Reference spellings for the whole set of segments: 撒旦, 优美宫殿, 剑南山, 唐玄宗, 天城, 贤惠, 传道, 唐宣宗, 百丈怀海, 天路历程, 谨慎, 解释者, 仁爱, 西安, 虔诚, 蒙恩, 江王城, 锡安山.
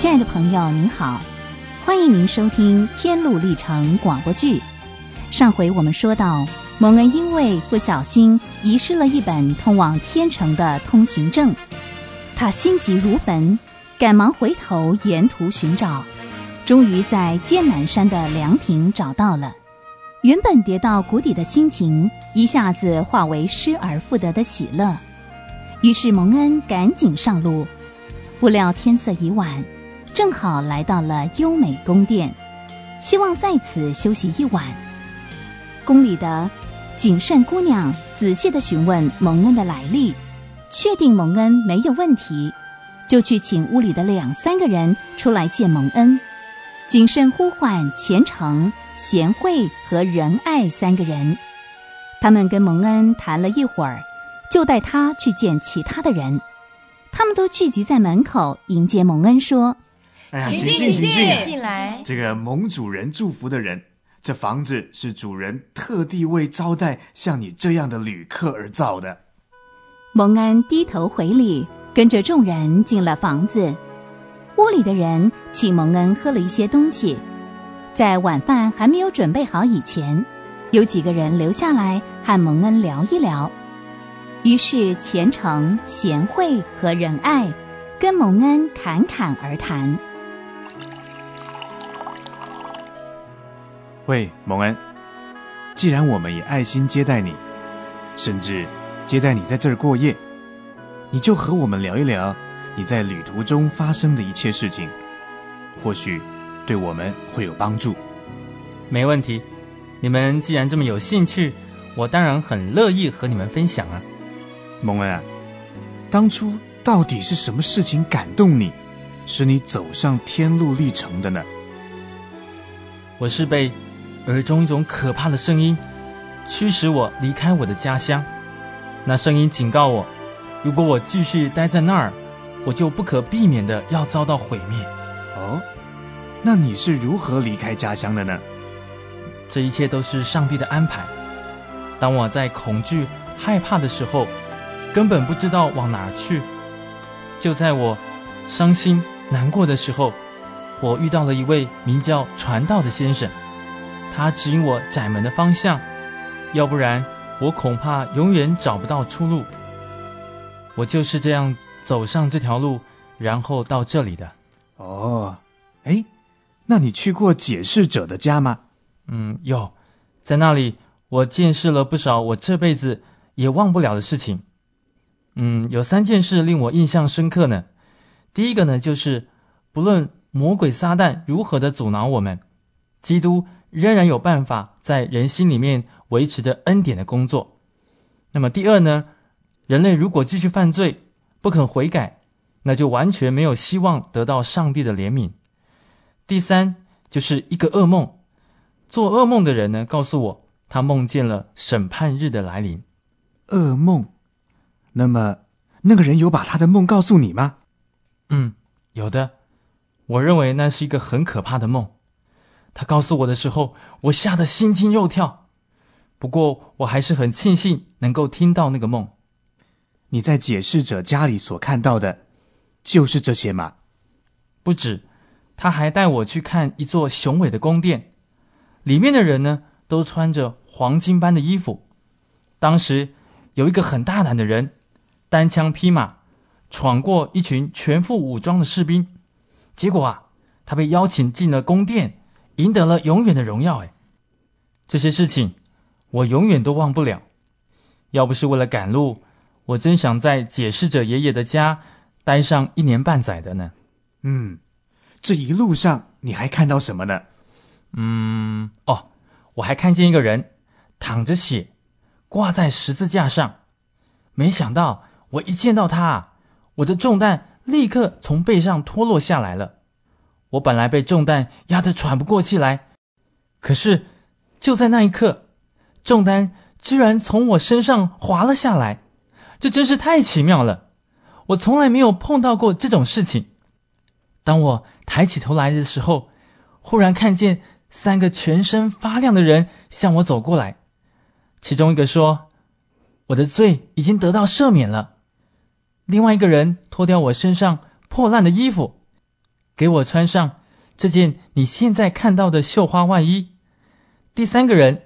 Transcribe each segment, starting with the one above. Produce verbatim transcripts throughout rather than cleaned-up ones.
亲爱的朋友您好，欢迎您收听天路历程广播剧。上回我们说到，蒙恩因为不小心遗失了一本通往天城的通行证，他心急如焚，赶忙回头沿途寻找，终于在剑南山的凉亭找到了。原本跌到谷底的心情一下子化为失而复得的喜乐，于是蒙恩赶紧上路。不料天色已晚，正好来到了优美宫殿，希望在此休息一晚。宫里的谨慎姑娘仔细地询问蒙恩的来历，确定蒙恩没有问题，就去请屋里的两三个人出来见蒙恩。谨慎呼唤虔诚、贤惠和仁爱三个人，他们跟蒙恩谈了一会儿，就带他去见其他的人。他们都聚集在门口迎接蒙恩，说：“哎呀，请进，请进，进来！这个蒙主人祝福的人，这房子是主人特地为招待像你这样的旅客而造的。”蒙恩低头回礼，跟着众人进了房子。屋里的人请蒙恩喝了一些东西，在晚饭还没有准备好以前，有几个人留下来和蒙恩聊一聊。于是虔诚、贤惠和仁爱跟蒙恩侃侃而谈。喂，蒙恩，既然我们也爱心接待你，甚至接待你在这儿过夜，你就和我们聊一聊你在旅途中发生的一切事情，或许对我们会有帮助。没问题，你们既然这么有兴趣，我当然很乐意和你们分享啊。蒙恩啊，当初到底是什么事情感动你，使你走上天路历程的呢？我是被耳中一种可怕的声音驱使我离开我的家乡，那声音警告我，如果我继续待在那儿，我就不可避免的要遭到毁灭。哦，那你是如何离开家乡的呢？这一切都是上帝的安排。当我在恐惧害怕的时候，根本不知道往哪去。就在我伤心难过的时候，我遇到了一位名叫传道的先生，他指引我窄门的方向，要不然我恐怕永远找不到出路。我就是这样走上这条路，然后到这里的。哦，诶，那你去过解释者的家吗？嗯，有，在那里我见识了不少我这辈子也忘不了的事情。嗯，有三件事令我印象深刻呢。第一个呢，就是不论魔鬼撒旦如何的阻挠我们，基督仍然有办法在人心里面维持着恩典的工作。那么第二呢，人类如果继续犯罪不肯悔改，那就完全没有希望得到上帝的怜悯。第三就是一个噩梦，做噩梦的人呢告诉我，他梦见了审判日的来临。噩梦？那么那个人有把他的梦告诉你吗？嗯，有的。我认为那是一个很可怕的梦，他告诉我的时候，我吓得心惊肉跳，不过我还是很庆幸能够听到那个梦。你在解释者家里所看到的就是这些吗？不止，他还带我去看一座雄伟的宫殿，里面的人呢都穿着黄金般的衣服。当时有一个很大胆的人，单枪匹马闯过一群全副武装的士兵，结果啊，他被邀请进了宫殿，赢得了永远的荣耀。哎，这些事情我永远都忘不了。要不是为了赶路，我真想在解释者爷爷的家待上一年半载的呢。嗯，这一路上你还看到什么呢？嗯，哦，我还看见一个人淌着血挂在十字架上。没想到我一见到他，我的重担立刻从背上脱落下来了。我本来被重担压得喘不过气来，可是就在那一刻，重担居然从我身上滑了下来，这真是太奇妙了，我从来没有碰到过这种事情。当我抬起头来的时候，忽然看见三个全身发亮的人向我走过来，其中一个说：“我的罪已经得到赦免了。”另外一个人脱掉我身上破烂的衣服，给我穿上这件你现在看到的绣花外衣。第三个人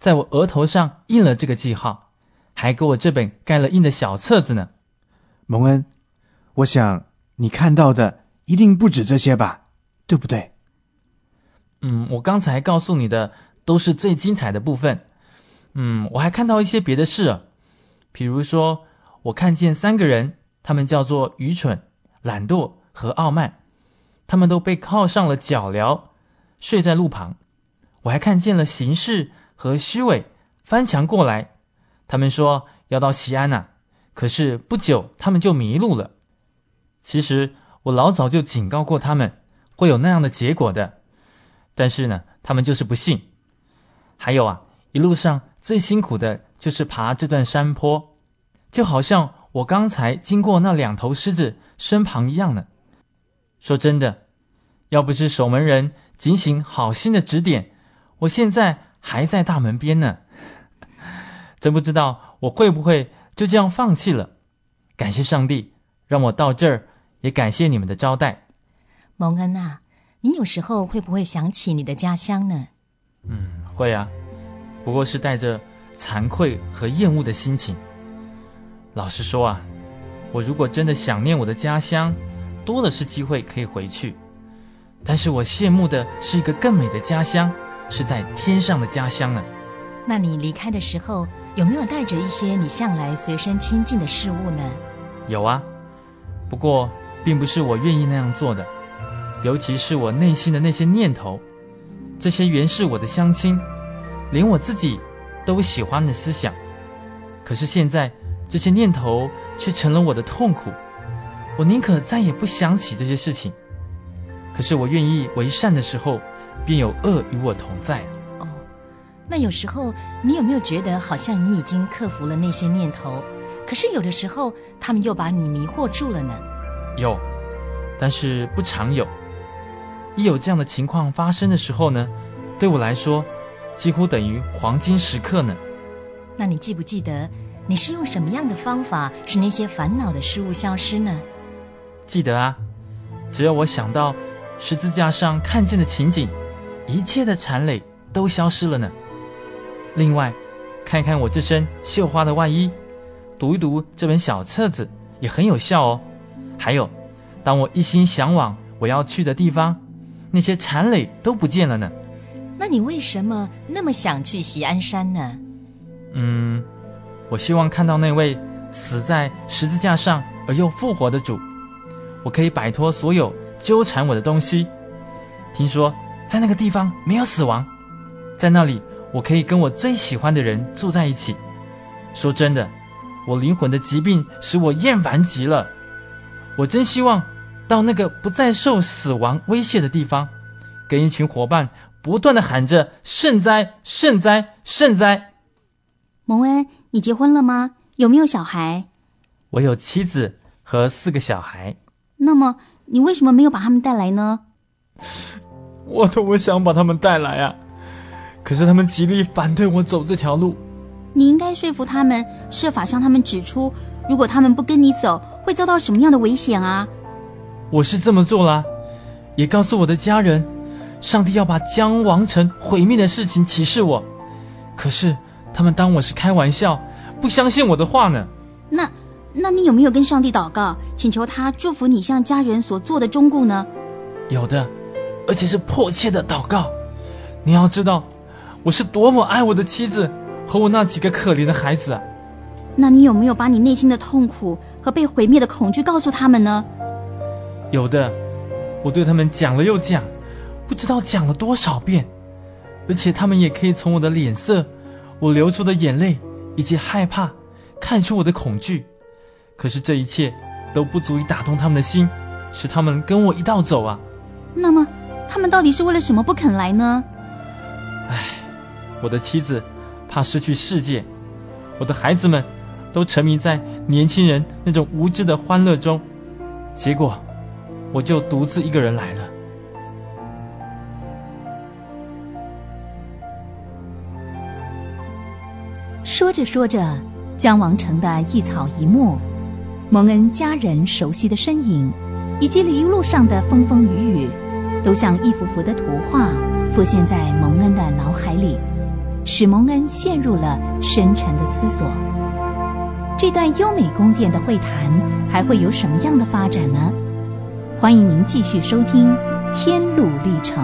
在我额头上印了这个记号，还给我这本盖了印的小册子呢。蒙恩，我想你看到的一定不止这些吧，对不对？嗯，我刚才告诉你的都是最精彩的部分。嗯，我还看到一些别的事啊，比如说我看见三个人，他们叫做愚蠢、懒惰和傲慢，他们都被铐上了脚镣，睡在路旁。我还看见了形式和虚伪翻墙过来，他们说要到西安啊，可是不久他们就迷路了。其实我老早就警告过他们会有那样的结果的，但是呢，他们就是不信。还有啊，一路上最辛苦的就是爬这段山坡，就好像我刚才经过那两头狮子身旁一样呢。说真的，要不是守门人警醒好心的指点，我现在还在大门边呢。真不知道我会不会就这样放弃了。感谢上帝让我到这儿，也感谢你们的招待。蒙恩啊，你有时候会不会想起你的家乡呢？嗯，会啊，不过是带着惭愧和厌恶的心情。老实说啊，我如果真的想念我的家乡，多的是机会可以回去，但是我羡慕的是一个更美的家乡，是在天上的家乡呢。那你离开的时候，有没有带着一些你向来随身亲近的事物呢？有啊，不过并不是我愿意那样做的，尤其是我内心的那些念头，这些原是我的乡亲，连我自己都喜欢的思想。可是现在，这些念头却成了我的痛苦，我宁可再也不想起这些事情。可是我愿意为善的时候，便有恶与我同在。哦，那有时候你有没有觉得好像你已经克服了那些念头，可是有的时候他们又把你迷惑住了呢？有，但是不常有。一有这样的情况发生的时候呢，对我来说几乎等于黄金时刻呢。那你记不记得你是用什么样的方法使那些烦恼的事物消失呢？记得啊，只要我想到十字架上看见的情景，一切的缠累都消失了呢。另外，看看我这身绣花的外衣，读一读这本小册子也很有效哦。还有，当我一心向往我要去的地方，那些缠累都不见了呢。那你为什么那么想去锡安山呢？嗯，我希望看到那位死在十字架上而又复活的主，我可以摆脱所有纠缠我的东西。听说在那个地方没有死亡，在那里我可以跟我最喜欢的人住在一起。说真的，我灵魂的疾病使我厌烦极了，我真希望到那个不再受死亡威胁的地方，跟一群伙伴不断地喊着圣哉圣哉圣哉。蒙恩，你结婚了吗？有没有小孩？我有妻子和四个小孩。那么你为什么没有把他们带来呢？我多么想把他们带来啊，可是他们极力反对我走这条路。你应该说服他们，设法向他们指出，如果他们不跟你走，会遭到什么样的危险啊。我是这么做了，也告诉我的家人，上帝要把将王城毁灭的事情启示我，可是他们当我是开玩笑，不相信我的话呢。那那你有没有跟上帝祷告，请求他祝福你向家人所做的忠告呢？有的，而且是迫切的祷告。你要知道，我是多么爱我的妻子和我那几个可怜的孩子啊！那你有没有把你内心的痛苦和被毁灭的恐惧告诉他们呢？有的，我对他们讲了又讲，不知道讲了多少遍，而且他们也可以从我的脸色、我流出的眼泪以及害怕看出我的恐惧。可是这一切都不足以打动他们的心，使他们跟我一道走啊。那么他们到底是为了什么不肯来呢？唉，我的妻子怕失去世界，我的孩子们都沉迷在年轻人那种无知的欢乐中，结果我就独自一个人来了。说着说着，江王城的一草一木，蒙恩家人熟悉的身影以及一路上的风风雨雨，都像一幅幅的图画浮现在蒙恩的脑海里，使蒙恩陷入了深沉的思索。这段优美宫殿的会谈还会有什么样的发展呢？欢迎您继续收听《天路历程》。